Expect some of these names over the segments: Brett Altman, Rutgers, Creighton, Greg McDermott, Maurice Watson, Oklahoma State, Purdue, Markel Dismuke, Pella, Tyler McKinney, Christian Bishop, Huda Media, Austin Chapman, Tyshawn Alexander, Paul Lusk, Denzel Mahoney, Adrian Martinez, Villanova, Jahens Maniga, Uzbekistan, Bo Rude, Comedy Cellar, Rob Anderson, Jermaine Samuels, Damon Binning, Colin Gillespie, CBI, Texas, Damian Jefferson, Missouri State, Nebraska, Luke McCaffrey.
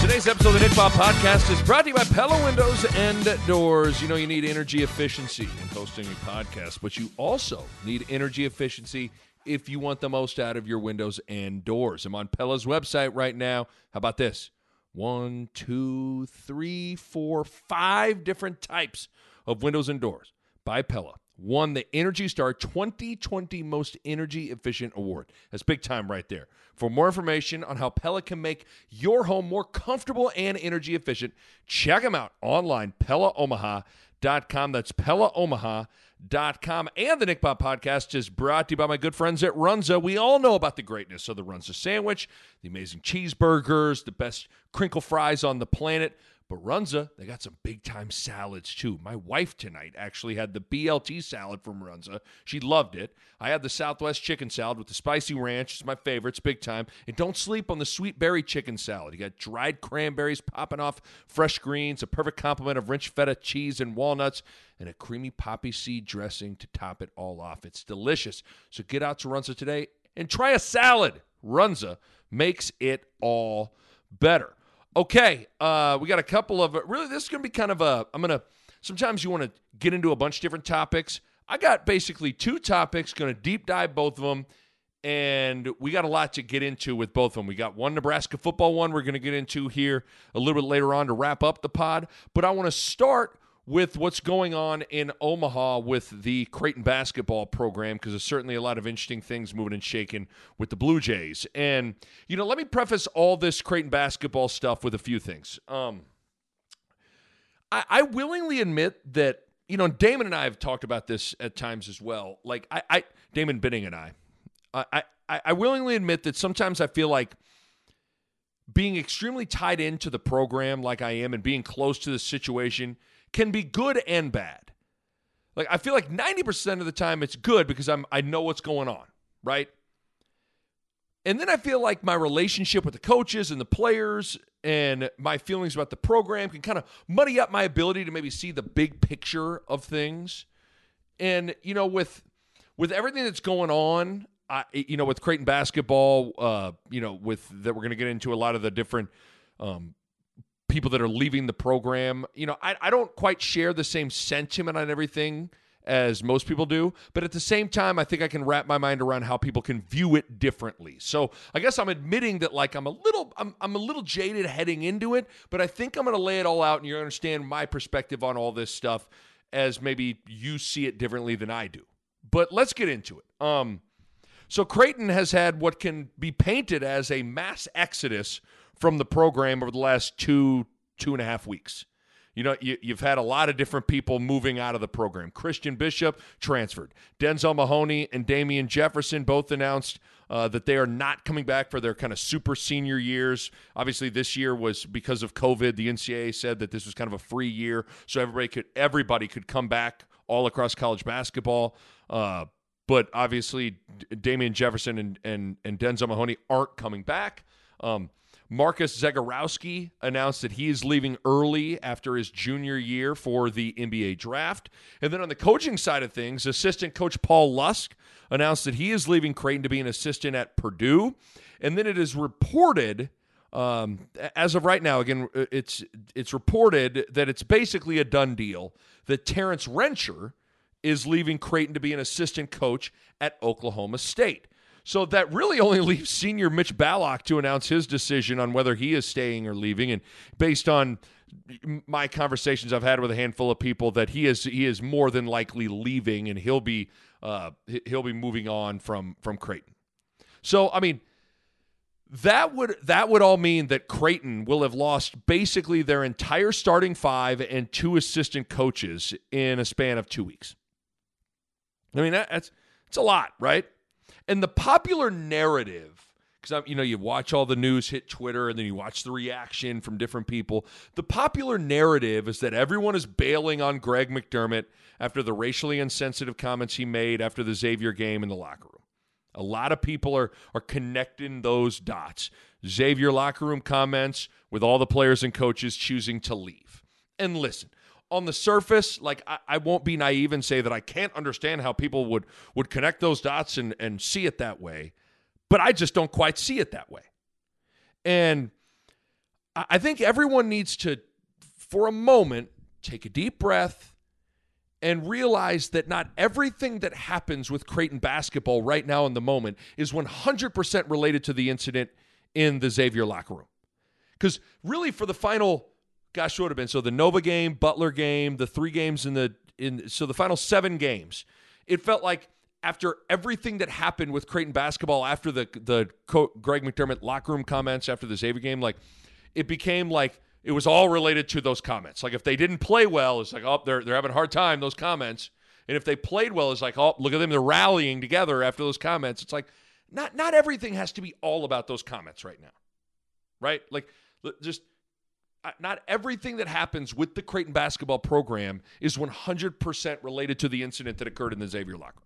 Today's episode of the Nick Bob Podcast is brought to you by Pella Windows and Doors. You know you need energy efficiency in hosting a podcast, but you also need energy efficiency if you want the most out of your windows and doors. I'm on Pella's website right now. How about this? 5 different types of windows and doors by Pella. Won the Energy Star 2020 Most Energy Efficient Award. That's big time right there. For more information on how Pella can make your home more comfortable and energy efficient, check them out online, PellaOmaha.com. That's PellaOmaha.com. And the Nick Bob Podcast is brought to you by my good friends at Runza. We all know about the greatness of the Runza sandwich, the amazing cheeseburgers, the best crinkle fries on the planet. But Runza, they got some big-time salads, too. My wife tonight actually had the BLT salad from Runza. She loved it. I had the Southwest chicken salad with the spicy ranch. It's my favorite. It's big time. And don't sleep on the sweet berry chicken salad. You got dried cranberries popping off, fresh greens, a perfect complement of rich feta cheese and walnuts, and a creamy poppy seed dressing to top it all off. It's delicious. So get out to Runza today and try a salad. Runza makes it all better. Okay, we got a couple of, really this is going to be kind of a, sometimes you want to get into a bunch of different topics. I got basically 2 topics, going to deep dive both of them, and we got a lot to get into with both of them. We got one Nebraska football one we're going to get into here a little bit later on to wrap up the pod, but I want to start with what's going on in Omaha with the Creighton basketball program, because there's certainly a lot of interesting things moving and shaking with the Blue Jays. And, you know, let me preface all this Creighton basketball stuff with a few things. I willingly admit that, you know, Damon and I have talked about this at times as well. Like, Damon Binning and I willingly admit that sometimes I feel like being extremely tied into the program like I am and being close to the situation can be good and bad. Like, I feel like 90% of the time it's good because I know what's going on, right? And then I feel like my relationship with the coaches and the players and my feelings about the program can kind of muddy up my ability to maybe see the big picture of things. And, you know, with everything that's going on, with Creighton basketball, that we're going to get into a lot of the different people that are leaving the program, you know, I don't quite share the same sentiment on everything as most people do, but at the same time, I think I can wrap my mind around how people can view it differently. So I guess I'm admitting that, like, I'm a little jaded heading into it, but I think I'm going to lay it all out and you understand my perspective on all this stuff as maybe you see it differently than I do. But let's get into it. So Creighton has had what can be painted as a mass exodus from the program over the last two and a half weeks. You know, you've had a lot of different people moving out of the program. Christian Bishop transferred. Denzel Mahoney and Damian Jefferson both announced that they are not coming back for their kind of super senior years. Obviously, this year was because of COVID. The NCAA said that this was kind of a free year, so everybody could come back all across college basketball. But obviously, Damian Jefferson and Denzel Mahoney aren't coming back. Marcus Zegarowski announced that he is leaving early after his junior year for the NBA draft. And then on the coaching side of things, assistant coach Paul Lusk announced that he is leaving Creighton to be an assistant at Purdue. And then it is reported, as of right now, again, it's reported that it's basically a done deal that Terrence Rencher is leaving Creighton to be an assistant coach at Oklahoma State. So that really only leaves senior Mitch Ballock to announce his decision on whether he is staying or leaving. And based on my conversations I've had with a handful of people, that he is more than likely leaving, and he'll be moving on from Creighton. So I mean, that would all mean that Creighton will have lost basically their entire starting 5 and 2 assistant coaches in a span of 2 weeks. I mean, that's a lot, right? And the popular narrative, because, you know, you watch all the news hit Twitter and then you watch the reaction from different people. The popular narrative is that everyone is bailing on Greg McDermott after the racially insensitive comments he made after the Xavier game in the locker room. A lot of people are connecting those dots. Xavier locker room comments with all the players and coaches choosing to leave. And listen, on the surface, like I won't be naive and say that I can't understand how people would connect those dots and see it that way. But I just don't quite see it that way. And I think everyone needs to, for a moment, take a deep breath and realize that not everything that happens with Creighton basketball right now in the moment is 100% related to the incident in the Xavier locker room. Because really for the final, gosh, it would have been, so the Nova game, Butler game, the three games so the final seven games, it felt like after everything that happened with Creighton basketball, after the Greg McDermott locker room comments, after the Xavier game, like it became like it was all related to those comments. Like if they didn't play well, it's like, oh, they're having a hard time, those comments. And if they played well, it's like, oh, look at them, they're rallying together after those comments. It's like not everything has to be all about those comments right now, right? Like just not everything that happens with the Creighton basketball program is 100% related to the incident that occurred in the Xavier locker room.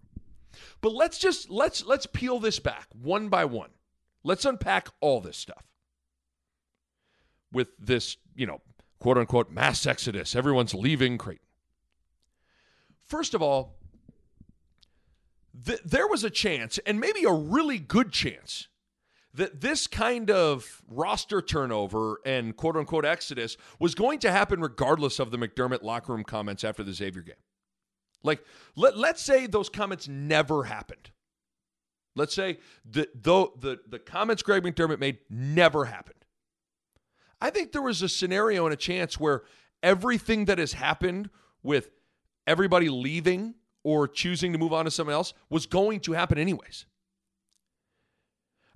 But let's peel this back one by one. Let's unpack all this stuff with this, you know, quote unquote mass exodus. Everyone's leaving Creighton. First of all, there was a chance, and maybe a really good chance, that this kind of roster turnover and quote unquote exodus was going to happen regardless of the McDermott locker room comments after the Xavier game. Like, let's say those comments never happened. Let's say the comments Greg McDermott made never happened. I think there was a scenario and a chance where everything that has happened with everybody leaving or choosing to move on to someone else was going to happen anyways.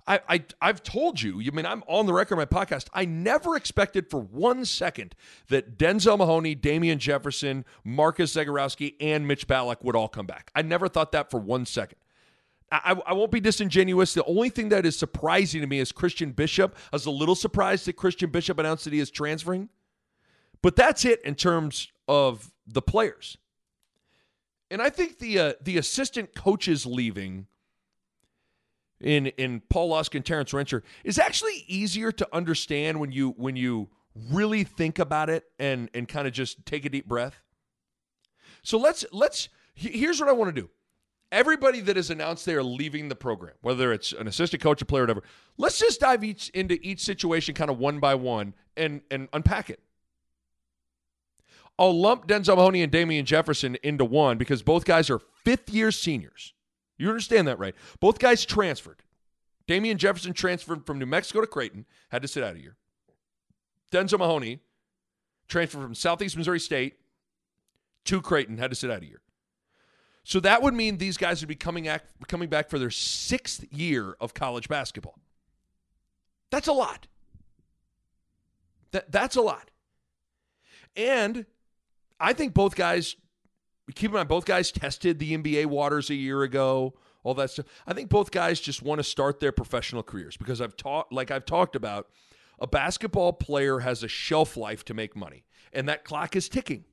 I've told you, I mean, I'm on the record of my podcast, I never expected for 1 second that Denzel Mahoney, Damian Jefferson, Marcus Zegarowski, and Mitch Ballock would all come back. I never thought that for 1 second. I won't be disingenuous. The only thing that is surprising to me is Christian Bishop. I was a little surprised that Christian Bishop announced that he is transferring. But that's it in terms of the players. And I think the assistant coaches leaving in Paul Lusk and Terrence Rencher is actually easier to understand when you really think about it and kind of just take a deep breath. So let's here's what I want to do. Everybody that has announced they are leaving the program, whether it's an assistant coach, a player, whatever, let's just dive into each situation kind of one by one and unpack it. I'll lump Denzel Mahoney and Damian Jefferson into one because both guys are fifth-year seniors. You understand that, right? Both guys transferred. Damian Jefferson transferred from New Mexico to Creighton, had to sit out a year. Denzel Mahoney transferred from Southeast Missouri State to Creighton, had to sit out a year. So that would mean these guys would be coming back for their sixth year of college basketball. That's a lot. That's a lot. And I think both guys... Keep in mind, both guys tested the NBA waters a year ago, all that stuff. I think both guys just want to start their professional careers because I've talked about, a basketball player has a shelf life to make money, and that clock is ticking.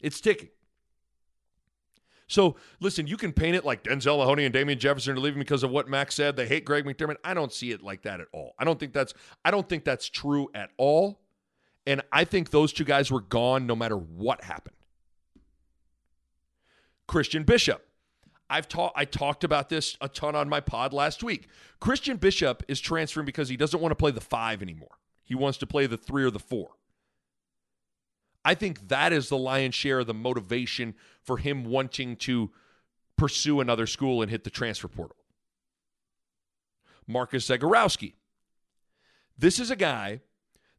It's ticking. So, listen, you can paint it like Denzel Mahoney and Damian Jefferson are leaving because of what Max said. They hate Greg McDermott. I don't see it like that at all. I don't think that's true at all, and I think those two guys were gone no matter what happened. Christian Bishop. I talked about this a ton on my pod last week. Christian Bishop is transferring because he doesn't want to play the five anymore. He wants to play the three or the four. I think that is the lion's share of the motivation for him wanting to pursue another school and hit the transfer portal. Marcus Zegarowski. This is a guy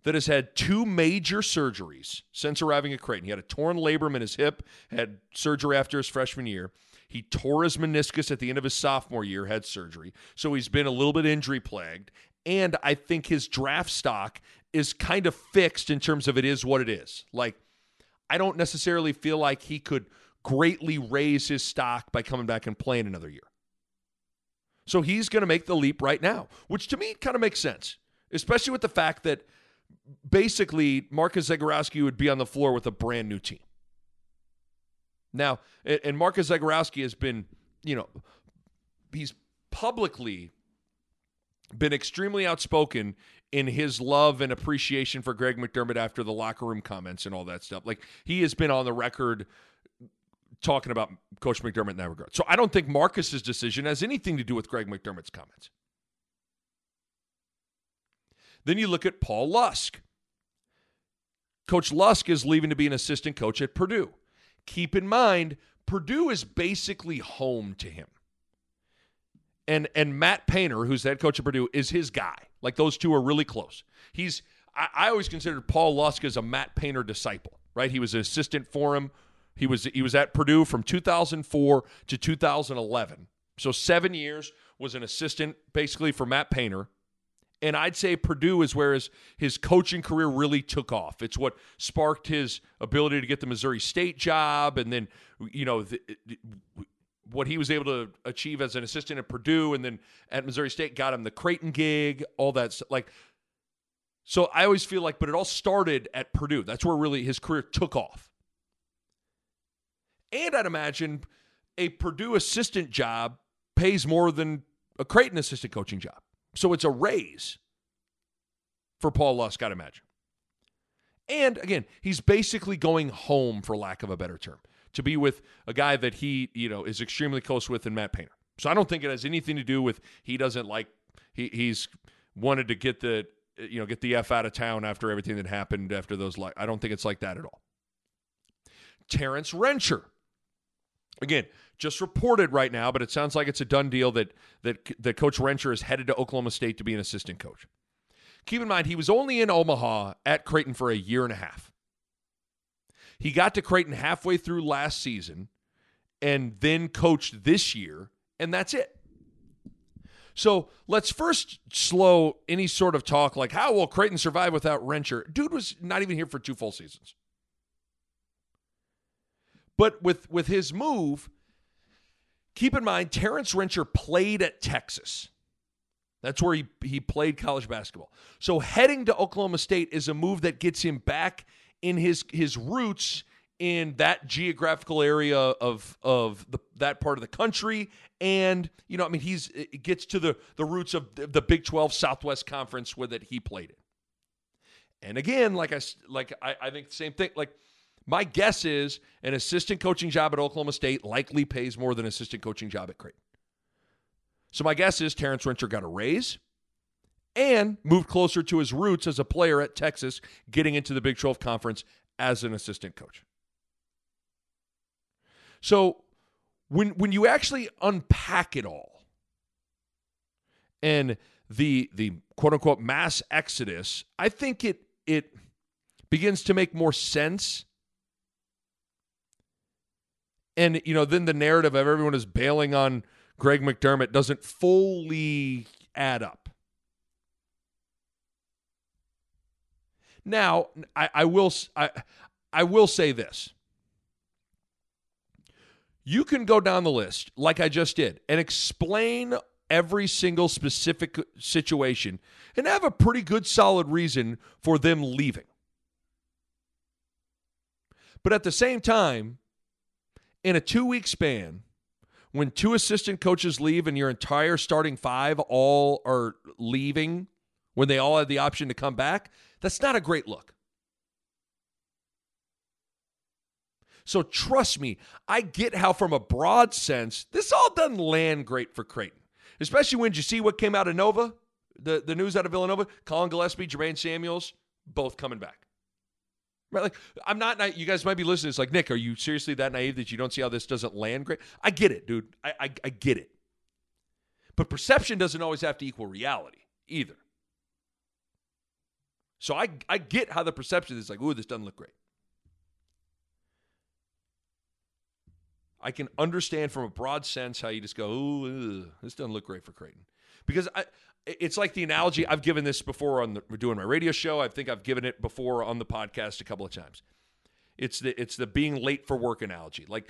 that has had two major surgeries since arriving at Creighton. He had a torn labrum in his hip, had surgery after his freshman year. He tore his meniscus at the end of his sophomore year, had surgery. So he's been a little bit injury plagued. And I think his draft stock is kind of fixed in terms of it is what it is. Like, I don't necessarily feel like he could greatly raise his stock by coming back and playing another year. So he's going to make the leap right now, which to me kind of makes sense, especially with the fact that basically Marcus Zegarowski would be on the floor with a brand new team. Now, and Marcus Zegarowski has been, you know, he's publicly been extremely outspoken in his love and appreciation for Greg McDermott after the locker room comments and all that stuff. Like, he has been on the record talking about Coach McDermott in that regard. So I don't think Marcus's decision has anything to do with Greg McDermott's comments. Then you look at Paul Lusk. Coach Lusk is leaving to be an assistant coach at Purdue. Keep in mind, Purdue is basically home to him. And Matt Painter, who's the head coach of Purdue, is his guy. Like, those two are really close. I always considered Paul Lusk as a Matt Painter disciple, right? He was an assistant for him. He was at Purdue from 2004 to 2011. So 7 years, was an assistant basically for Matt Painter. And I'd say Purdue is where his coaching career really took off. It's what sparked his ability to get the Missouri State job, and then, you know, what he was able to achieve as an assistant at Purdue, and then at Missouri State got him the Creighton gig, all that stuff. Like, so I always feel like, but it all started at Purdue. That's where really his career took off. And I'd imagine a Purdue assistant job pays more than a Creighton assistant coaching job. So it's a raise for Paul Lusk, I'd imagine. And again, he's basically going home, for lack of a better term, to be with a guy that he, you know, is extremely close with in Matt Painter. So I don't think it has anything to do with he doesn't like, he's wanted to get the, you know, get the F out of town after everything that happened after those. I don't think it's like that at all. Terrence Rencher. Again, just reported right now, but it sounds like it's a done deal that Coach Rencher is headed to Oklahoma State to be an assistant coach. Keep in mind, he was only in Omaha at Creighton for a year and a half. He got to Creighton halfway through last season and then coached this year, and that's it. So let's first slow any sort of talk like, how will Creighton survive without Rencher? Dude was not even here for 2 full seasons. But with his move, keep in mind, Terrence Rencher played at Texas. That's where he played college basketball. So heading to Oklahoma State is a move that gets him back in his roots in that geographical area of that part of the country. And, you know, I mean, it gets to the roots of the Big 12 Southwest Conference where that he played in. And again, I think the same thing, like, my guess is an assistant coaching job at Oklahoma State likely pays more than an assistant coaching job at Creighton. So my guess is Terrence Rencher got a raise and moved closer to his roots as a player at Texas, getting into the Big 12 Conference as an assistant coach. So when you actually unpack it all and the quote-unquote mass exodus, I think it begins to make more sense. And, you know, then the narrative of everyone is bailing on Greg McDermott doesn't fully add up. Now, I will say this. You can go down the list, like I just did, and explain every single specific situation and have a pretty good solid reason for them leaving. But at the same time, in a 2-week span, when 2 assistant coaches leave and your entire starting 5 all are leaving when they all had the option to come back, that's not a great look. So trust me, I get how from a broad sense, this all doesn't land great for Creighton, especially when you see what came out of Nova, the news out of Villanova, Colin Gillespie, Jermaine Samuels, both coming back. Right, like, I'm not naive. You guys might be listening. It's like, Nick, are you seriously that naive that you don't see how this doesn't land great? I get it, dude. I get it. But perception doesn't always have to equal reality either. So I get how the perception is like, ooh, this doesn't look great. I can understand from a broad sense how you just go, ooh, this doesn't look great for Creighton. Because it's like the analogy, I've given this before on doing my radio show. I think I've given it before on the podcast a couple of times. It's the being late for work analogy. Like,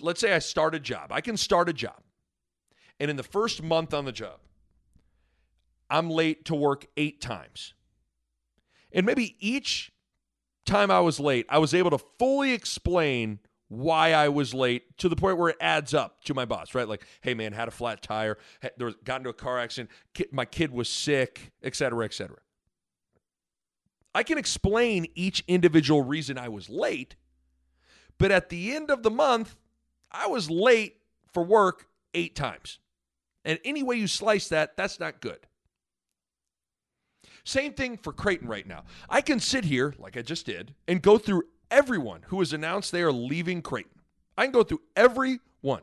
let's say I start a job. I can start a job. And in the first month on the job, I'm late to work 8 times. And maybe each time I was late, I was able to fully explain why I was late to the point where it adds up to my boss, right? Like, hey, man, had a flat tire, got into a car accident, my kid was sick, et cetera, et cetera. I can explain each individual reason I was late, but at the end of the month, I was late for work 8 times. And any way you slice that, that's not good. Same thing for Creighton right now. I can sit here, like I just did, and go through everyone who has announced they are leaving Creighton. I can go through everyone.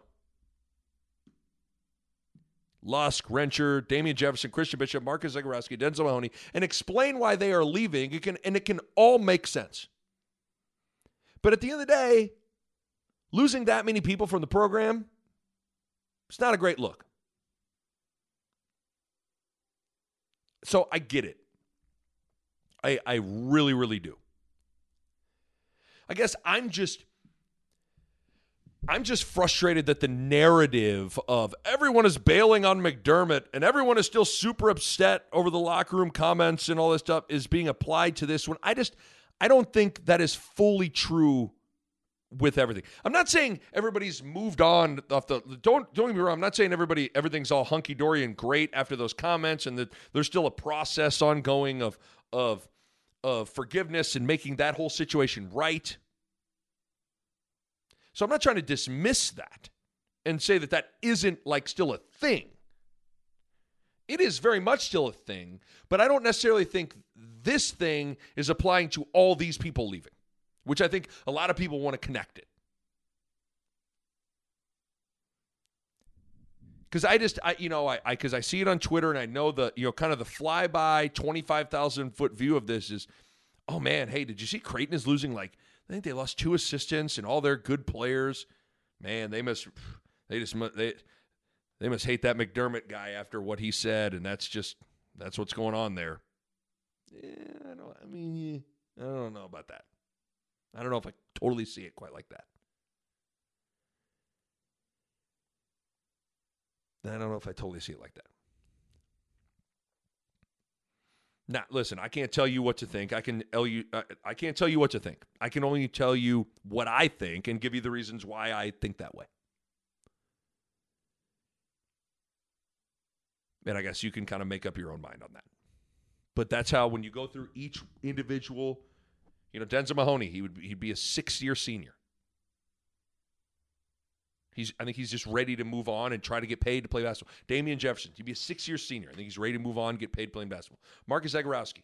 Lusk, Rencher, Damian Jefferson, Christian Bishop, Marcus Zegarowski, Denzel Mahoney, and explain why they are leaving, it can all make sense. But at the end of the day, losing that many people from the program, it's not a great look. So I get it. I really, really do. I guess I'm just frustrated that the narrative of everyone is bailing on McDermott and everyone is still super upset over the locker room comments and all this stuff is being applied to this one. I don't think that is fully true with everything. I'm not saying everybody's moved on off the, don't get me wrong. I'm not saying everything's all hunky dory and great after those comments and that there's still a process ongoing of forgiveness and making that whole situation right. So I'm not trying to dismiss that and say that isn't like still a thing. It is very much still a thing, but I don't necessarily think this thing is applying to all these people leaving, which I think a lot of people want to connect it. Because I see it on Twitter and I know the flyby 25,000 foot view of this is, oh man, hey, did you see Creighton is losing I think they lost 2 assistants and all their good players. Man, they must hate that McDermott guy after what he said, and that's what's going on there. Yeah, I don't know about that. I don't know if I totally see it quite like that. Now, listen, I can't tell you what to think. I can't tell you what to think. I can only tell you what I think and give you the reasons why I think that way. And I guess you can kind of make up your own mind on that. But that's how when you go through each individual, Denzel Mahoney, he'd be a 6-year senior. I think he's just ready to move on and try to get paid to play basketball. Damian Jefferson, he'd be a 6-year senior. I think he's ready to move on, get paid playing basketball. Marcus Zegarowski,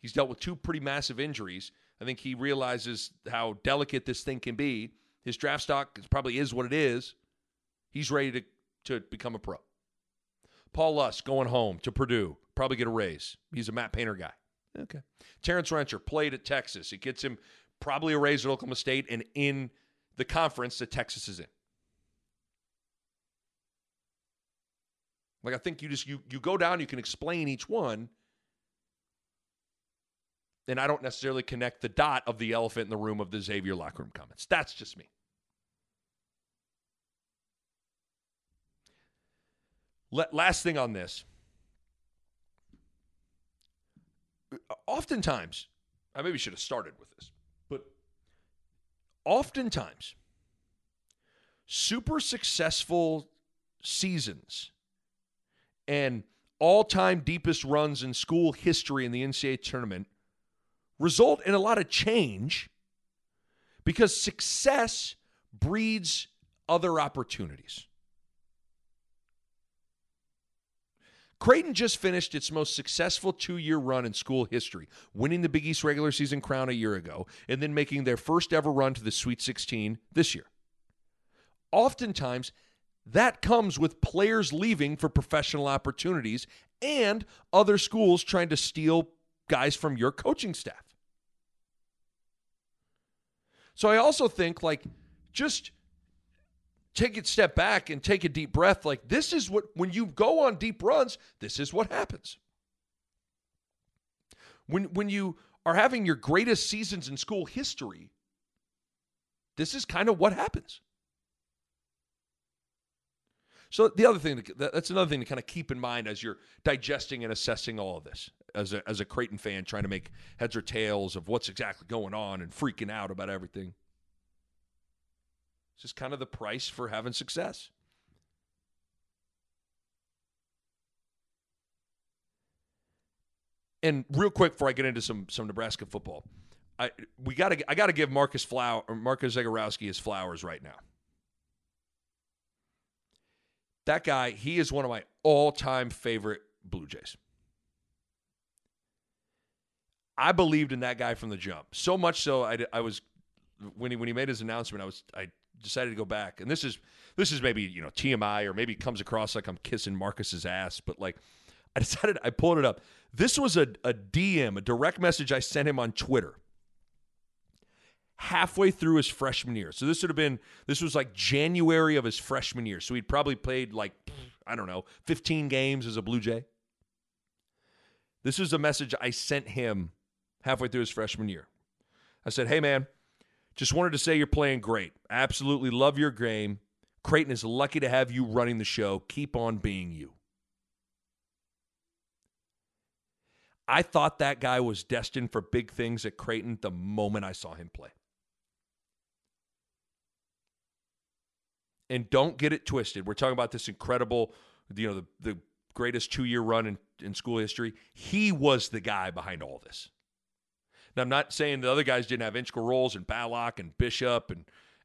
he's dealt with 2 pretty massive injuries. I think he realizes how delicate this thing can be. His draft stock probably is what it is. He's ready to become a pro. Paul Lusk going home to Purdue, probably get a raise. He's a Matt Painter guy. Okay. Terrence Rencher played at Texas. It gets him probably a raise at Oklahoma State and in the conference that Texas is in. Like, I think you go down, you can explain each one, and I don't necessarily connect the dot of the elephant in the room of the Xavier locker room comments. That's just me. Last thing on this. Oftentimes, I maybe should have started with this, but oftentimes, super successful seasons and all-time deepest runs in school history in the NCAA tournament result in a lot of change because success breeds other opportunities. Creighton just finished its most successful 2-year run in school history, winning the Big East regular season crown a year ago and then making their first ever run to the Sweet 16 this year. Oftentimes, that comes with players leaving for professional opportunities and other schools trying to steal guys from your coaching staff. So I also think, just take a step back and take a deep breath. This is what, when you go on deep runs, this is what happens. When you are having your greatest seasons in school history, this is kind of what happens. So the other thing, that's another thing to kind of keep in mind as you're digesting and assessing all of this as a Creighton fan trying to make heads or tails of what's exactly going on and freaking out about everything. It's just kind of the price for having success. And real quick before I get into some Nebraska football, I gotta give Marcus Zegarowski his flowers right now. That guy, he is one of my all-time favorite Blue Jays. I believed in that guy from the jump, so much so I was when he made his announcement, I decided to go back, and this is maybe, you know, TMI, or maybe it comes across like I'm kissing Marcus's ass, but like. I pulled it up. This was a DM, a direct message I sent him on Twitter halfway through his freshman year. So this was like January of his freshman year. So he'd probably played like, 15 games as a Blue Jay. This was a message I sent him halfway through his freshman year. I said, hey man, just wanted to say you're playing great. Absolutely love your game. Creighton is lucky to have you running the show. Keep on being you. I thought that guy was destined for big things at Creighton the moment I saw him play. And don't get it twisted. We're talking about this incredible, the greatest two-year run in school history. He was the guy behind all this. Now, I'm not saying the other guys didn't have integral roles, and Ballock and Bishop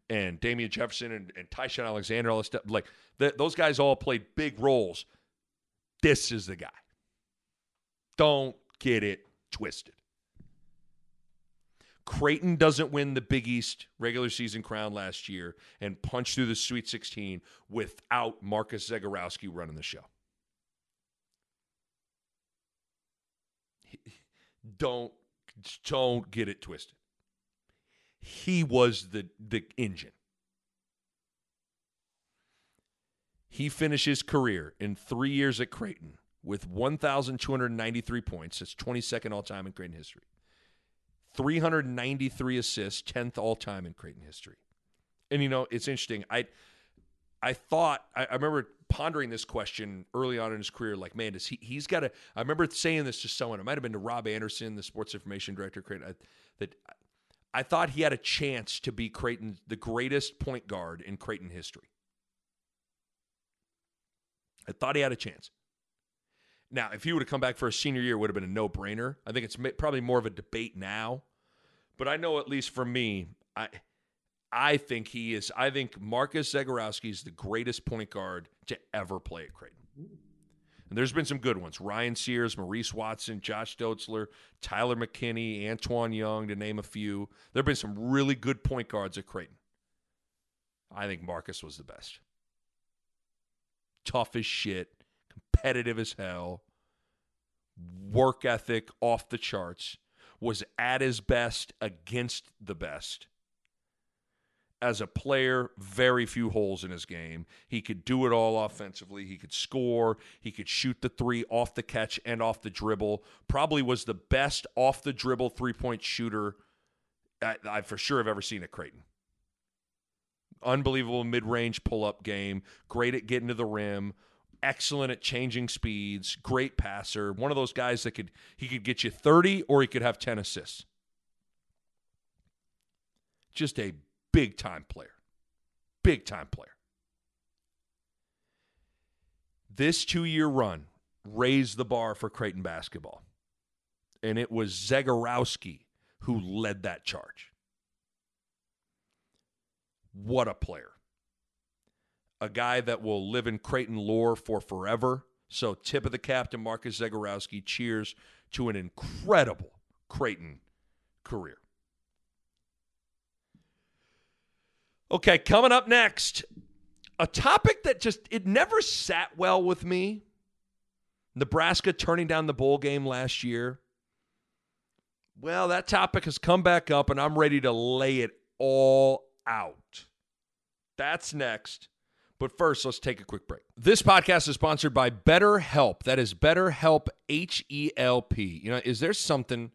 and Damian Jefferson and Tyshawn Alexander, all this stuff. Like, those guys all played big roles. This is the guy. Don't get it twisted. Creighton doesn't win the Big East regular season crown last year and punch through the Sweet 16 without Marcus Zegarowski running the show. Don't get it twisted. He was the engine. He finished his career in 3 years at Creighton with 1,293 points. That's 22nd all-time in Creighton history. 393 assists, 10th all-time in Creighton history. And, it's interesting. I remember pondering this question early on in his career, like, man, he's got to – I remember saying this to someone. It might have been to Rob Anderson, the sports information director at Creighton, I thought he had a chance to be Creighton, the greatest point guard in Creighton history. I thought he had a chance. Now, if he would have come back for his senior year, it would have been a no-brainer. I think it's probably more of a debate now. But I know, at least for me, I think he is. I think Marcus Zegarowski is the greatest point guard to ever play at Creighton. And there's been some good ones. Ryan Sears, Maurice Watson, Josh Doetzler, Tyler McKinney, Antoine Young, to name a few. There have been some really good point guards at Creighton. I think Marcus was the best. Tough as shit. Competitive as hell, work ethic off the charts, was at his best against the best. As a player, very few holes in his game. He could do it all offensively. He could score. He could shoot the three off the catch and off the dribble. Probably was the best off the dribble three-point shooter I for sure have ever seen at Creighton. Unbelievable mid-range pull-up game, great at getting to the rim, excellent at changing speeds, great passer, one of those guys that could get you 30 or he could have 10 assists. Just a big-time player. Big-time player. This two-year run raised the bar for Creighton basketball, and it was Zegarowski who led that charge. What a player. A guy that will live in Creighton lore for forever. So tip of the cap to Marcus Zegarowski. Cheers to an incredible Creighton career. Okay, coming up next, a topic that it never sat well with me. Nebraska turning down the bowl game last year. Well, that topic has come back up, and I'm ready to lay it all out. That's next. But first, let's take a quick break. This podcast is sponsored by BetterHelp. That is BetterHelp, H-E-L-P. Is there something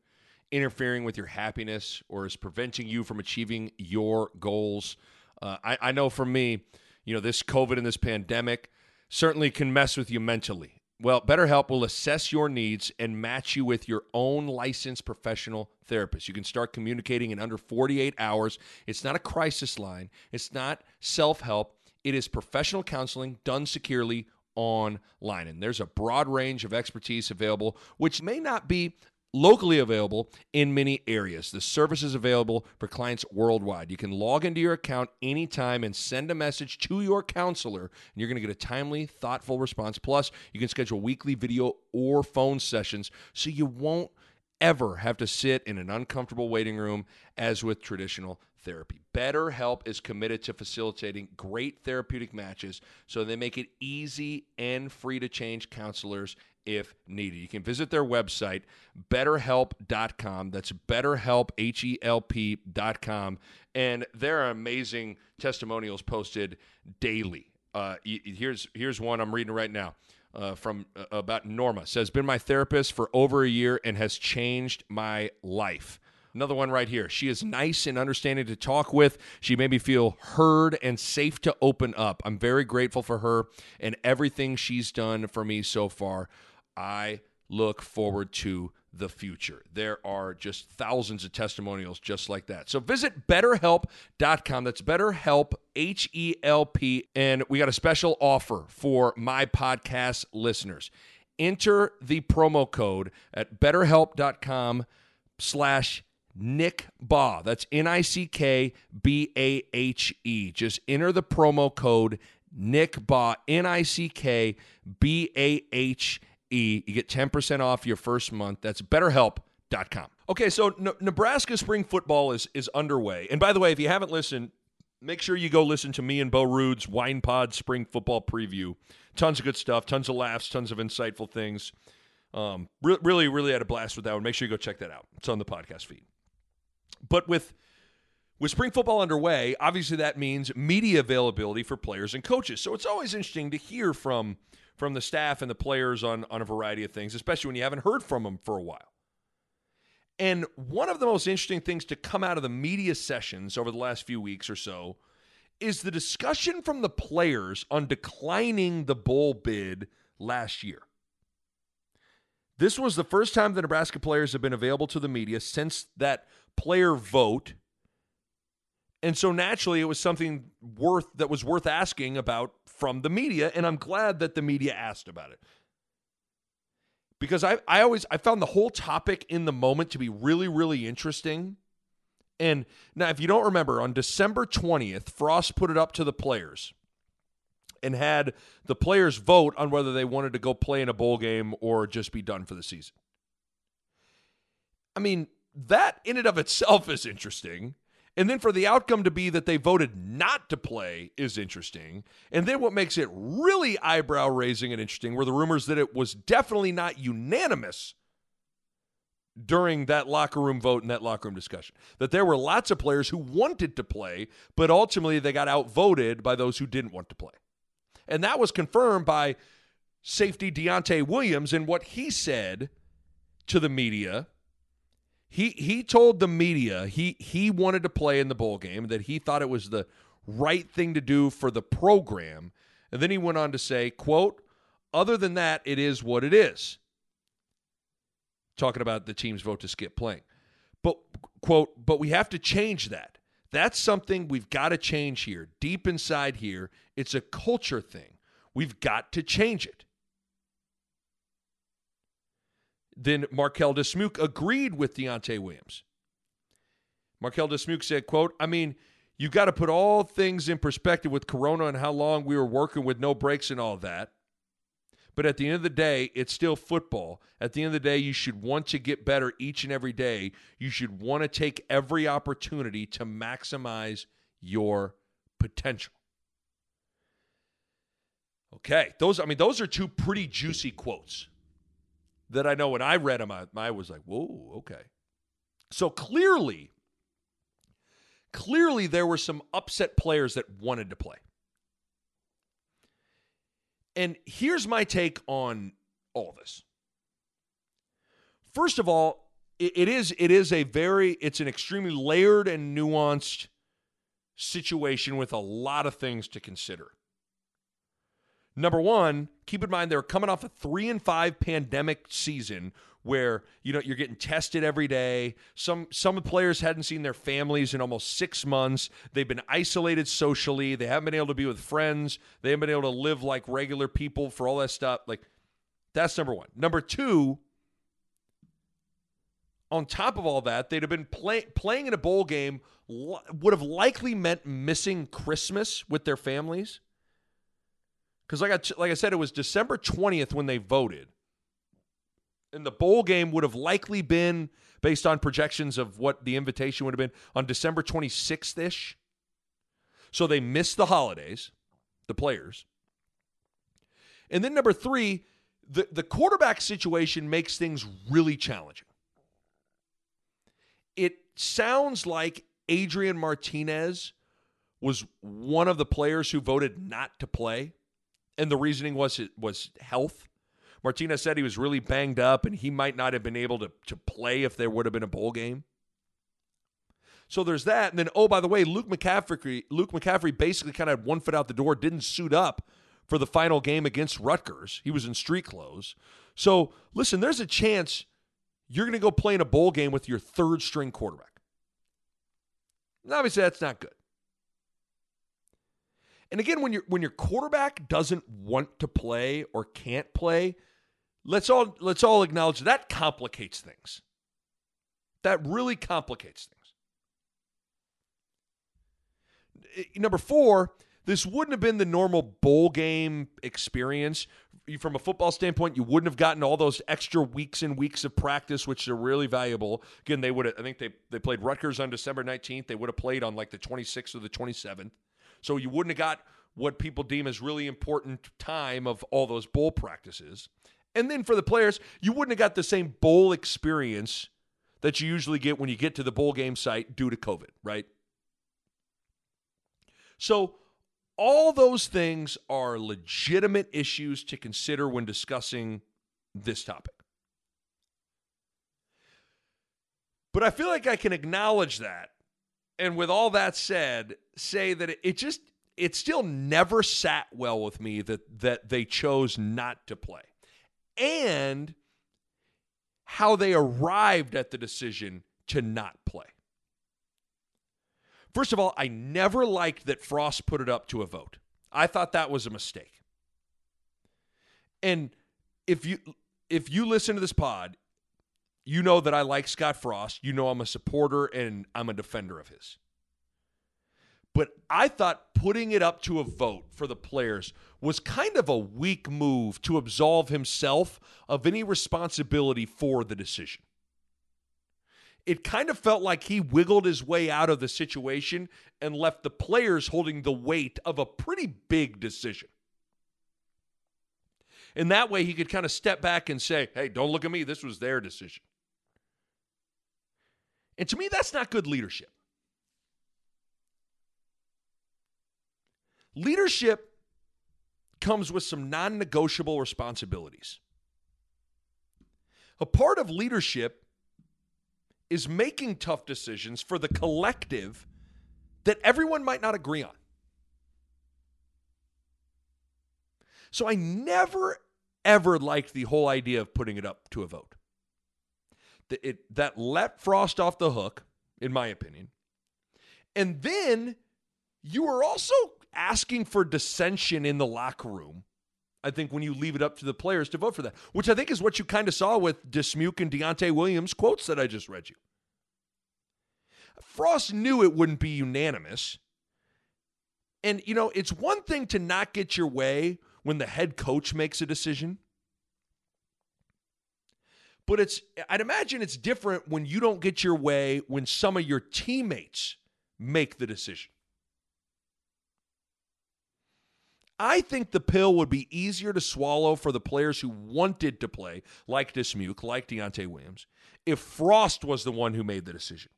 interfering with your happiness or is preventing you from achieving your goals? I know for me, this COVID and this pandemic certainly can mess with you mentally. Well, BetterHelp will assess your needs and match you with your own licensed professional therapist. You can start communicating in under 48 hours. It's not a crisis line. It's not self-help. It is professional counseling done securely online. And there's a broad range of expertise available, which may not be locally available in many areas. The service is available for clients worldwide. You can log into your account anytime and send a message to your counselor, and you're going to get a timely, thoughtful response. Plus, you can schedule weekly video or phone sessions so you won't ever have to sit in an uncomfortable waiting room as with traditional therapy. BetterHelp is committed to facilitating great therapeutic matches, so they make it easy and free to change counselors if needed. You can visit their website, betterhelp.com. That's betterhelp, H-E-L-P.com. And there are amazing testimonials posted daily. Here's one I'm reading right now from about Norma. Says, been my therapist for over a year and has changed my life. Another one right here. She is nice and understanding to talk with. She made me feel heard and safe to open up. I'm very grateful for her and everything she's done for me so far. I look forward to the future. There are just thousands of testimonials just like that. So visit betterhelp.com. That's BetterHelp, H-E-L-P. And we got a special offer for my podcast listeners. Enter the promo code at betterhelp.com/Nick Baugh. That's N-I-C-K-B-A-H-E. Just enter the promo code Nick Baugh, N-I-C-K-B-A-H-E. You get 10% off your first month. That's betterhelp.com. Okay, so Nebraska spring football is underway. And by the way, if you haven't listened, make sure you go listen to me and Bo Rood's Wine Pod Spring Football Preview. Tons of good stuff, tons of laughs, tons of insightful things. Really, really had a blast with that one. Make sure you go check that out. It's on the podcast feed. But with spring football underway, obviously that means media availability for players and coaches. So it's always interesting to hear from the staff and the players on a variety of things, especially when you haven't heard from them for a while. And one of the most interesting things to come out of the media sessions over the last few weeks or so is the discussion from the players on declining the bowl bid last year. This was the first time the Nebraska players have been available to the media since that player vote. And so naturally, it was something worth asking about from the media, and I'm glad that the media asked about it. Because I found the whole topic in the moment to be really, really interesting. And now, if you don't remember, on December 20th, Frost put it up to the players and had the players vote on whether they wanted to go play in a bowl game or just be done for the season. I mean, that in and of itself is interesting. And then for the outcome to be that they voted not to play is interesting. And then what makes it really eyebrow-raising and interesting were the rumors that it was definitely not unanimous during that locker room vote and that locker room discussion, that there were lots of players who wanted to play, but ultimately they got outvoted by those who didn't want to play. And that was confirmed by safety Deontay Williams and what he said to the media. He told the media he wanted to play in the bowl game, that he thought it was the right thing to do for the program. And then he went on to say, quote, other than that, it is what it is. Talking about the team's vote to skip playing. But, quote, but we have to change that. That's something we've got to change here. Deep inside here, it's a culture thing. We've got to change it. Then Markel Dismuke agreed with Deontay Williams. Markel Dismuke said, quote, I mean, you've got to put all things in perspective with Corona and how long we were working with no breaks and all that. But at the end of the day, it's still football. At the end of the day, you should want to get better each and every day. You should want to take every opportunity to maximize your potential. Okay, those are two pretty juicy quotes that I know when I read them, I was like, whoa, okay. So clearly there were some upset players that wanted to play. And here's my take on all this. First of all, it's an extremely layered and nuanced situation with a lot of things to consider. Number one, keep in mind they're coming off a 3-5 pandemic season where, you know, you're getting tested every day. Some players hadn't seen their families in almost 6 months. They've been isolated socially. They haven't been able to be with friends. They haven't been able to live like regular people for all that stuff. Like, that's number one. Number two, on top of all that, they'd have been playing in a bowl game would have likely meant missing Christmas with their families. Because like I said, it was December 20th when they voted. And the bowl game would have likely been, based on projections of what the invitation would have been, on December 26th-ish. So they missed the holidays, the players. And then number three, the quarterback situation makes things really challenging. It sounds like Adrian Martinez was one of the players who voted not to play. And the reasoning was it was health. Martinez said he was really banged up and he might not have been able to play if there would have been a bowl game. So there's that. And then, oh, by the way, Luke McCaffrey basically kind of had one foot out the door, didn't suit up for the final game against Rutgers. He was in street clothes. So, listen, there's a chance you're going to go play in a bowl game with your third-string quarterback. And obviously, that's not good. And again, when your quarterback doesn't want to play or can't play, let's all acknowledge that complicates things. That really complicates things. Number four, this wouldn't have been the normal bowl game experience. From a football standpoint, you wouldn't have gotten all those extra weeks and weeks of practice, which are really valuable. Again, they would have, I think they played Rutgers on December 19th. They would have played on like the 26th or the 27th. So you wouldn't have got what people deem as really important time of all those bowl practices. And then for the players, you wouldn't have got the same bowl experience that you usually get when you get to the bowl game site due to COVID, right? So all those things are legitimate issues to consider when discussing this topic. But I feel like I can acknowledge that. And with all that said, say that it still never sat well with me that they chose not to play. And how they arrived at the decision to not play. First of all, I never liked that Frost put it up to a vote. I thought that was a mistake. And if you listen to this pod, you know that I like Scott Frost. You know I'm a supporter and I'm a defender of his. But I thought putting it up to a vote for the players was kind of a weak move to absolve himself of any responsibility for the decision. It kind of felt like he wiggled his way out of the situation and left the players holding the weight of a pretty big decision. And that way he could kind of step back and say, hey, don't look at me. This was their decision. And to me, that's not good leadership. Leadership comes with some non-negotiable responsibilities. A part of leadership is making tough decisions for the collective that everyone might not agree on. So I never, ever liked the whole idea of putting it up to a vote. That let Frost off the hook, in my opinion. And then you are also asking for dissension in the locker room, I think, when you leave it up to the players to vote for that, which I think is what you kind of saw with Dismuke and Deontay Williams quotes that I just read you. Frost knew it wouldn't be unanimous. And, you know, it's one thing to not get your way when the head coach makes a decision. But I'd imagine it's different when you don't get your way when some of your teammates make the decision. I think the pill would be easier to swallow for the players who wanted to play, like Dismuke, like Deontay Williams, if Frost was the one who made the decision.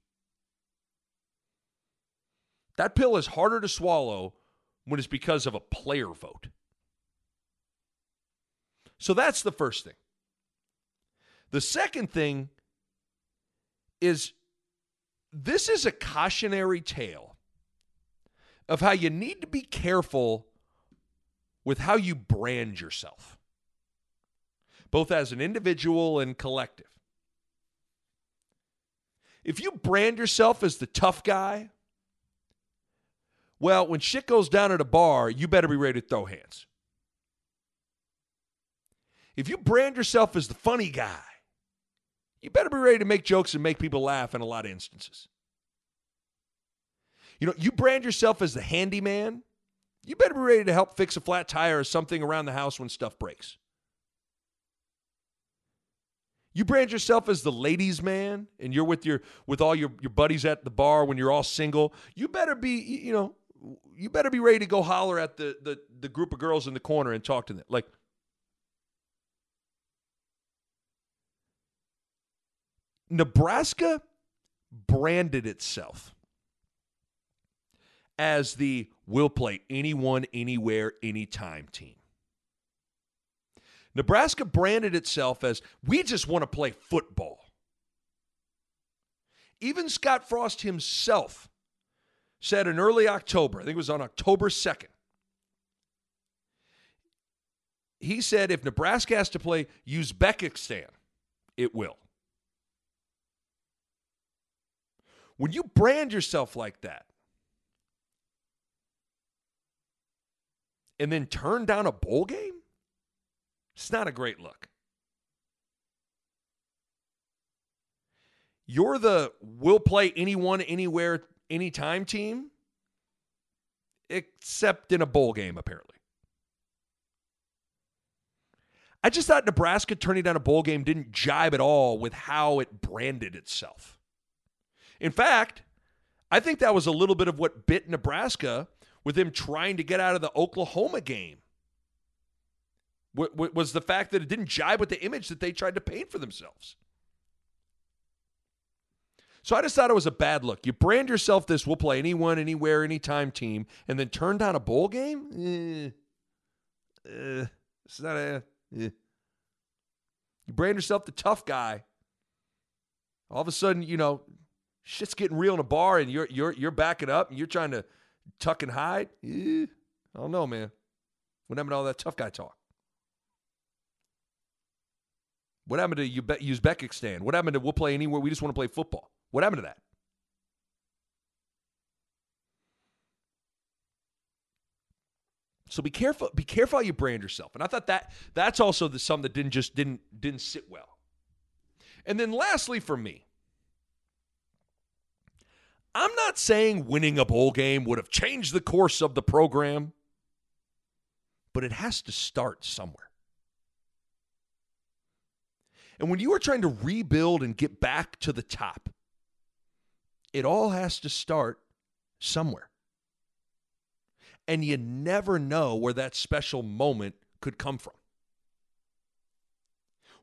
That pill is harder to swallow when it's because of a player vote. So that's the first thing. The second thing is this is a cautionary tale of how you need to be careful with how you brand yourself, both as an individual and collective. If you brand yourself as the tough guy, well, when shit goes down at a bar, you better be ready to throw hands. If you brand yourself as the funny guy, you better be ready to make jokes and make people laugh in a lot of instances. You know, you brand yourself as the handyman, you better be ready to help fix a flat tire or something around the house when stuff breaks. You brand yourself as the ladies' man, and you're with all your buddies at the bar when you're all single. You better be ready to go holler at the group of girls in the corner and talk to them. Like, Nebraska branded itself as the will play anyone, anywhere, anytime team. Nebraska branded itself as, we just want to play football. Even Scott Frost himself said in early October, I think it was on October 2nd, he said if Nebraska has to play Uzbekistan, it will. When you brand yourself like that and then turn down a bowl game, it's not a great look. You're the will play anyone, anywhere, anytime team, except in a bowl game, apparently. I just thought Nebraska turning down a bowl game didn't jibe at all with how it branded itself. In fact, I think that was a little bit of what bit Nebraska with them trying to get out of the Oklahoma game. Was the fact that it didn't jibe with the image that they tried to paint for themselves. So I just thought it was a bad look. You brand yourself this, we'll play anyone, anywhere, anytime team, and then turn down a bowl game? It's not a... You brand yourself the tough guy. All of a sudden, you know, shit's getting real in a bar, and you're backing up, and you're trying to tuck and hide? I don't know, man. What happened to all that tough guy talk? What happened to Uzbekistan? What happened to we'll play anywhere, we just want to play football? What happened to that? So be careful how you brand yourself. And I thought that's also something that didn't sit well. And then lastly for me, I'm not saying winning a bowl game would have changed the course of the program, but it has to start somewhere. And when you are trying to rebuild and get back to the top, it all has to start somewhere. And you never know where that special moment could come from.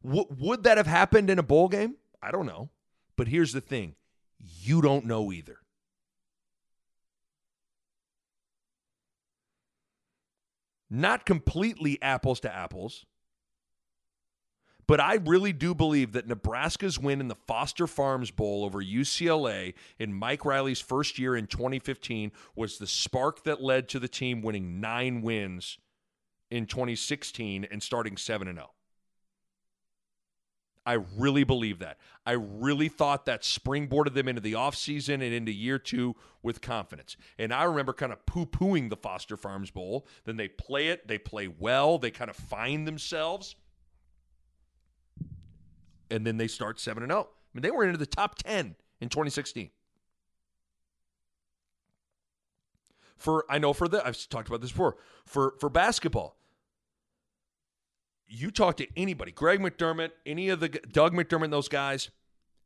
Would that have happened in a bowl game? I don't know. But here's the thing. You don't know either. Not completely apples to apples. But I really do believe that Nebraska's win in the Foster Farms Bowl over UCLA in Mike Riley's first year in 2015 was the spark that led to the team winning 9 wins in 2016 and starting 7-0. I really believe that. I really thought that springboarded them into the offseason and into year 2 with confidence. And I remember kind of poo-pooing the Foster Farms Bowl. Then they play it. They play well. They kind of find themselves. And then they start 7-0. I mean, they were into the top 10 in 2016. I've talked about this before. For basketball, you talk to anybody, Greg McDermott, Doug McDermott, those guys,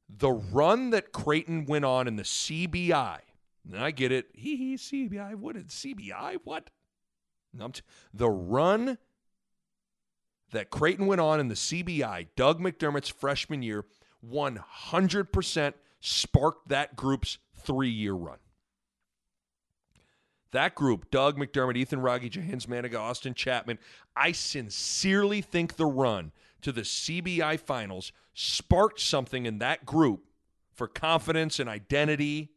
the run that Creighton went on in the CBI, and I get it, CBI, what did CBI, what? The run that Creighton went on in the CBI, Doug McDermott's freshman year, 100% sparked that group's 3-year run. That group, Doug McDermott, Ethan Raggi, Jahens Maniga, Austin Chapman, I sincerely think the run to the CBI finals sparked something in that group for confidence and identity,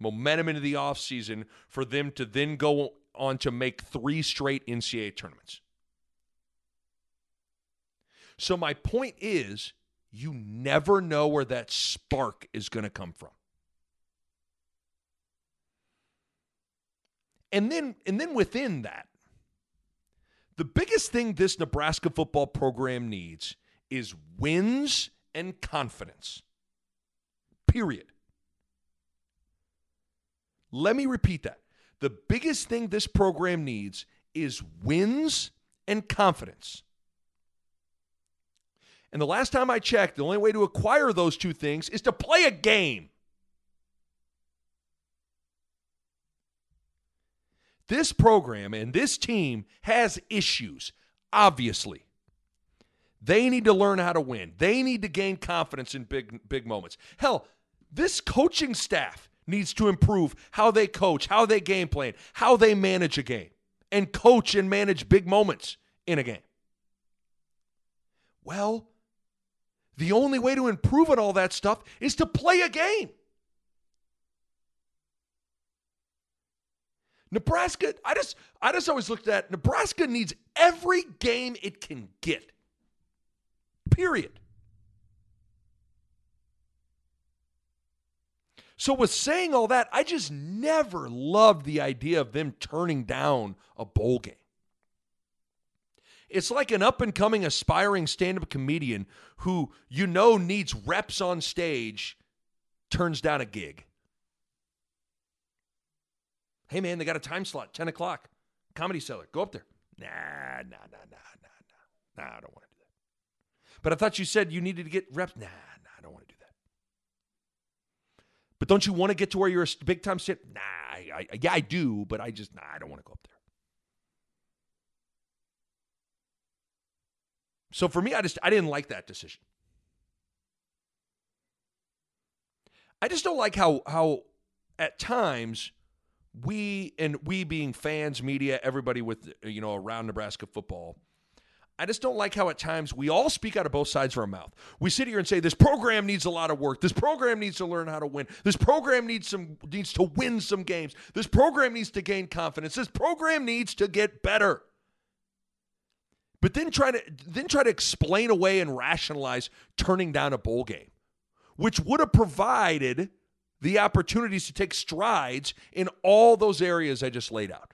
momentum into the offseason for them to then go on to make 3 straight NCAA tournaments. So my point is, you never know where that spark is going to come from. And then within that, the biggest thing this Nebraska football program needs is wins and confidence. Period. Let me repeat that. The biggest thing this program needs is wins and confidence. And the last time I checked, the only way to acquire those two things is to play a game. This program and this team has issues, obviously. They need to learn how to win. They need to gain confidence in big moments. Hell, this coaching staff needs to improve how they coach, how they game plan, how they manage a game, and coach and manage big moments in a game. Well, the only way to improve on all that stuff is to play a game. Nebraska, I just always looked at, Nebraska needs every game it can get. Period. So with saying all that, I just never loved the idea of them turning down a bowl game. It's like an up-and-coming, aspiring stand-up comedian who you know needs reps on stage turns down a gig. Hey, man, they got a time slot, 10 o'clock. Comedy Cellar, go up there. Nah, I don't want to do that. But I thought you said you needed to get reps. Nah, I don't want to do that. But don't you want to get to where you're a big-time stand-up? I do, but I don't want to go up there. So for me, I didn't like that decision. I just don't like how at times we being fans, media, everybody with, around Nebraska football, I just don't like how at times we all speak out of both sides of our mouth. We sit here and say, this program needs a lot of work. This program needs to learn how to win. This program needs to win some games. This program needs to gain confidence. This program needs to get better. But then try to explain away and rationalize turning down a bowl game, which would have provided the opportunities to take strides in all those areas I just laid out.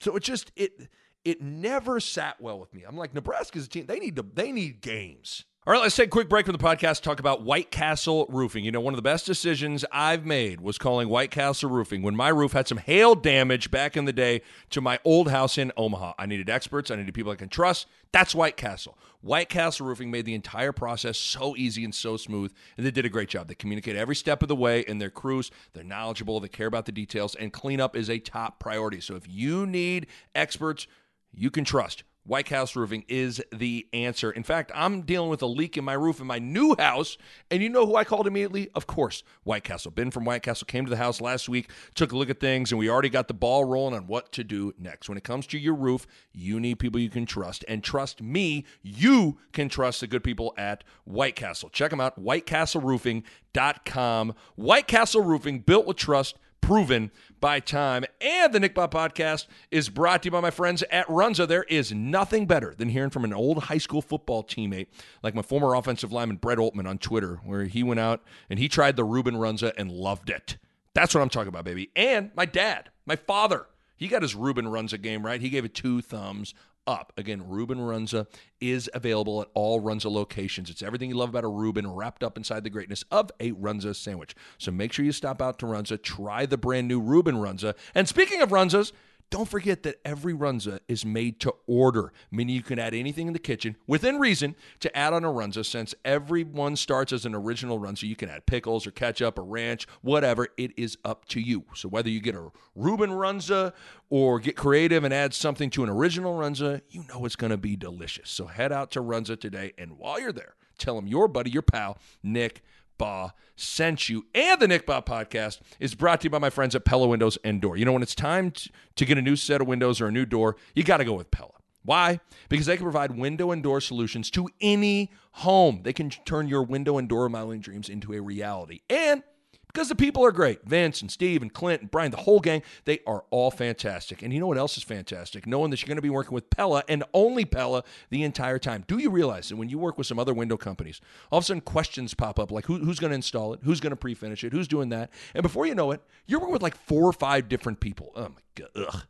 So it never sat well with me. I'm like, Nebraska's a team, they need games. All right, let's take a quick break from the podcast, talk about White Castle Roofing. One of the best decisions I've made was calling White Castle Roofing when my roof had some hail damage back in the day to my old house in Omaha. I needed experts. I needed people I can trust. That's White Castle. White Castle Roofing made the entire process so easy and so smooth, and they did a great job. They communicate every step of the way in their crews. They're knowledgeable. They care about the details, and cleanup is a top priority. So if you need experts you can trust, White Castle Roofing is the answer. In fact, I'm dealing with a leak in my roof in my new house, and you know who I called immediately? Of course, White Castle. Ben from White Castle came to the house last week, took a look at things, and we already got the ball rolling on what to do next. When it comes to your roof, you need people you can trust, and trust me, you can trust the good people at White Castle. Check them out, whitecastleroofing.com. White Castle Roofing, built with trust, proven by time. And the Nick Bob Podcast is brought to you by my friends at Runza. There is nothing better than hearing from an old high school football teammate like my former offensive lineman Brett Altman on Twitter, where he went out and he tried the Reuben Runza and loved it. That's what I'm talking about, baby. And my dad, my father, he got his Reuben Runza game right. He gave it 2 thumbs up. Again, Reuben Runza is available at all Runza locations. It's everything you love about a Reuben wrapped up inside the greatness of a Runza sandwich. So make sure you stop out to Runza, try the brand new Reuben Runza. And speaking of Runzas, don't forget that every Runza is made to order, meaning you can add anything in the kitchen, within reason, to add on a Runza. Since everyone starts as an original Runza, you can add pickles or ketchup or ranch, whatever. It is up to you. So whether you get a Reuben Runza or get creative and add something to an original Runza, you know it's going to be delicious. So head out to Runza today, and while you're there, tell them your buddy, your pal, Nick Ba sent you. And the Nick Bob Podcast is brought to you by my friends at Pella Windows and Door. When it's time to get a new set of windows or a new door, you got to go with Pella. Why? Because they can provide window and door solutions to any home. They can turn your window and door remodeling dreams into a reality. And because the people are great, Vince and Steve and Clint and Brian, the whole gang, they are all fantastic. And you know what else is fantastic? Knowing that you're going to be working with Pella and only Pella the entire time. Do you realize that when you work with some other window companies, all of a sudden questions pop up like who's going to install it, who's going to pre-finish it, who's doing that? And before you know it, you're working with like 4 or 5 different people. Oh, my God. Ugh.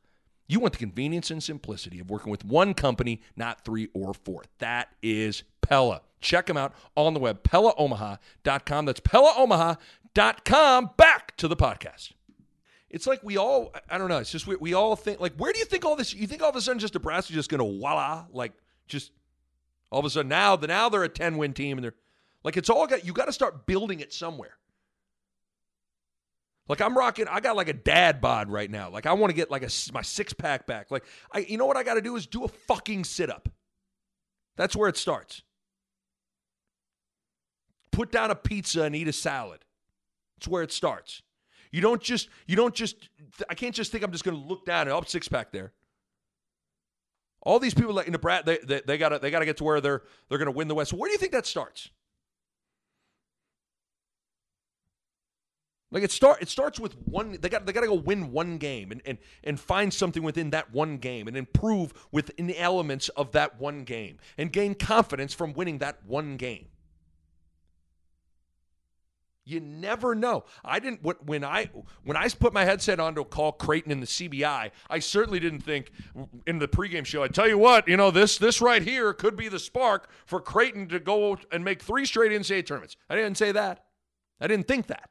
You want the convenience and simplicity of working with one company, not 3 or 4. That is Pella. Check them out on the web, PellaOmaha.com. That's PellaOmaha.com. Back to the podcast. It's like we all, I don't know, it's just we all think, like, where do you think all this, you think all of a sudden just Nebraska is just going to voila, like just all of a sudden now they're a 10-win team and they're, like it's all got, you got to start building it somewhere. Like I'm rocking, I got like a dad bod right now. Like I want to get like my 6-pack back. Like you know what I got to do is do a fucking sit-up. That's where it starts. Put down a pizza and eat a salad. That's where it starts. You don't just, I can't just think I'm just going to look down and up 6-pack there. All these people like in Nebraska, they got to get to where they're going to win the West. Where do you think that starts? Like it starts with one. They got to go win one game and find something within that one game and improve within the elements of that one game and gain confidence from winning that one game. You never know. I didn't when I put my headset on to call Creighton in the CBI. I certainly didn't think in the pregame show. I tell you what, you know this right here could be the spark for Creighton to go and make 3 straight NCAA tournaments. I didn't say that. I didn't think that.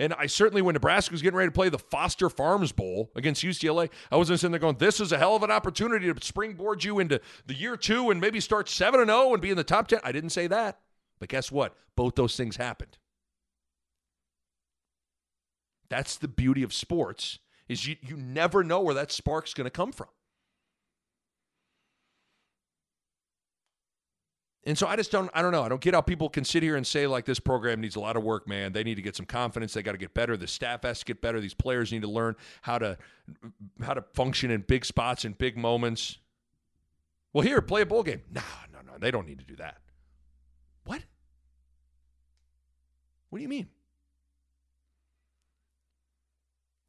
And I certainly, when Nebraska was getting ready to play the Foster Farms Bowl against UCLA, I wasn't sitting there going, this is a hell of an opportunity to springboard you into the year 2 and maybe start 7-0 and be in the top 10. I didn't say that. But guess what? Both those things happened. That's the beauty of sports, is you never know where that spark's going to come from. And so I don't know. I don't get how people can sit here and say, like, this program needs a lot of work, man. They need to get some confidence. They got to get better. The staff has to get better. These players need to learn how to function in big spots and big moments. Well, here, play a bowl game. No. They don't need to do that. What? What do you mean?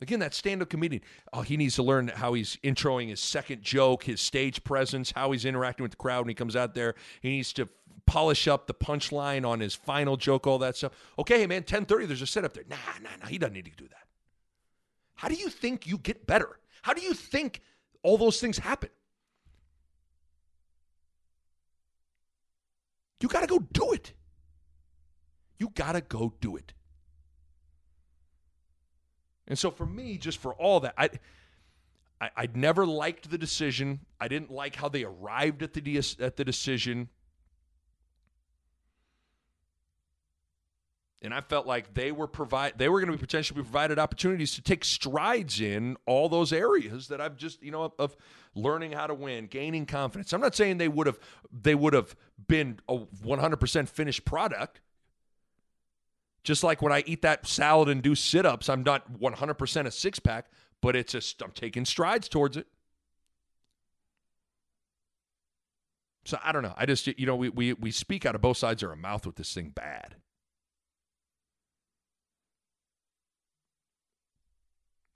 Again, that stand-up comedian, oh, he needs to learn how he's introing his second joke, his stage presence, how he's interacting with the crowd when he comes out there. He needs to polish up the punchline on his final joke, all that stuff. Okay, man, 10:30, there's a setup there. Nah, he doesn't need to do that. How do you think you get better? How do you think all those things happen? You got to go do it. And so for me, just for all that, I never liked the decision. I didn't like how they arrived at the decision. And I felt like they were going to be potentially provided opportunities to take strides in all those areas that I've just, you know, of learning how to win, gaining confidence. I'm not saying they would have been a 100% finished product. Just like when I eat that salad and do sit-ups, I'm not 100% a 6-pack, but it's just I'm taking strides towards it. So I don't know. I just, you know, we speak out of both sides of our mouth with this thing bad.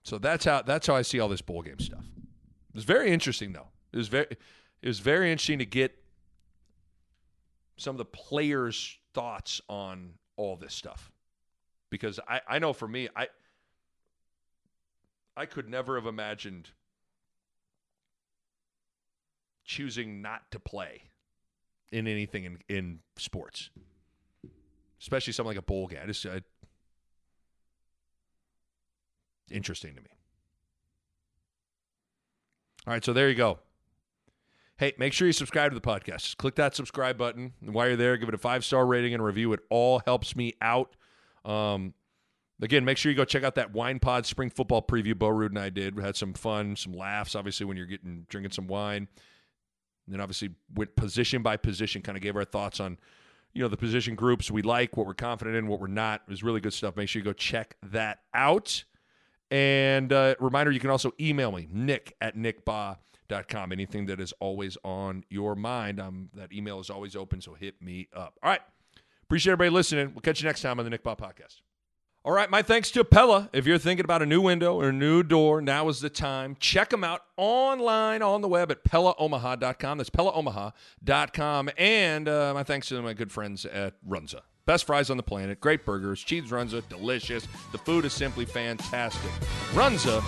So that's how I see all this bowl game stuff. It was very interesting though. It was very interesting to get some of the players' thoughts on all this stuff. Because I know for me, I could never have imagined choosing not to play in anything in sports, especially something like a bowl game. Interesting to me. All right, so there you go. Hey, make sure you subscribe to the podcast. Just click that subscribe button. And while you're there, give it a 5-star rating and a review. It all helps me out. Again, make sure you go check out that Wine Pod Spring Football Preview Bo Rude and I did. We had some fun, some laughs, obviously, when you're drinking some wine. And then obviously went position by position, kind of gave our thoughts on, you know, the position groups we like, what we're confident in, what we're not. It was really good stuff. Make sure you go check that out. And reminder, you can also email me, Nick@NickBa.com. betterhelp.com. Anything that is always on your mind, that email is always open, so hit me up. All right. Appreciate everybody listening. We'll catch you next time on the Nick Bob Podcast. All right, my thanks to Pella. If you're thinking about a new window or a new door, now is the time. Check them out online on the web at PellaOmaha.com. That's PellaOmaha.com. And my thanks to my good friends at Runza. Best fries on the planet, great burgers, cheese Runza, delicious. The food is simply fantastic. Runza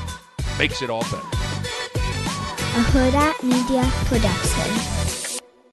makes it all better. A Huda Media Production.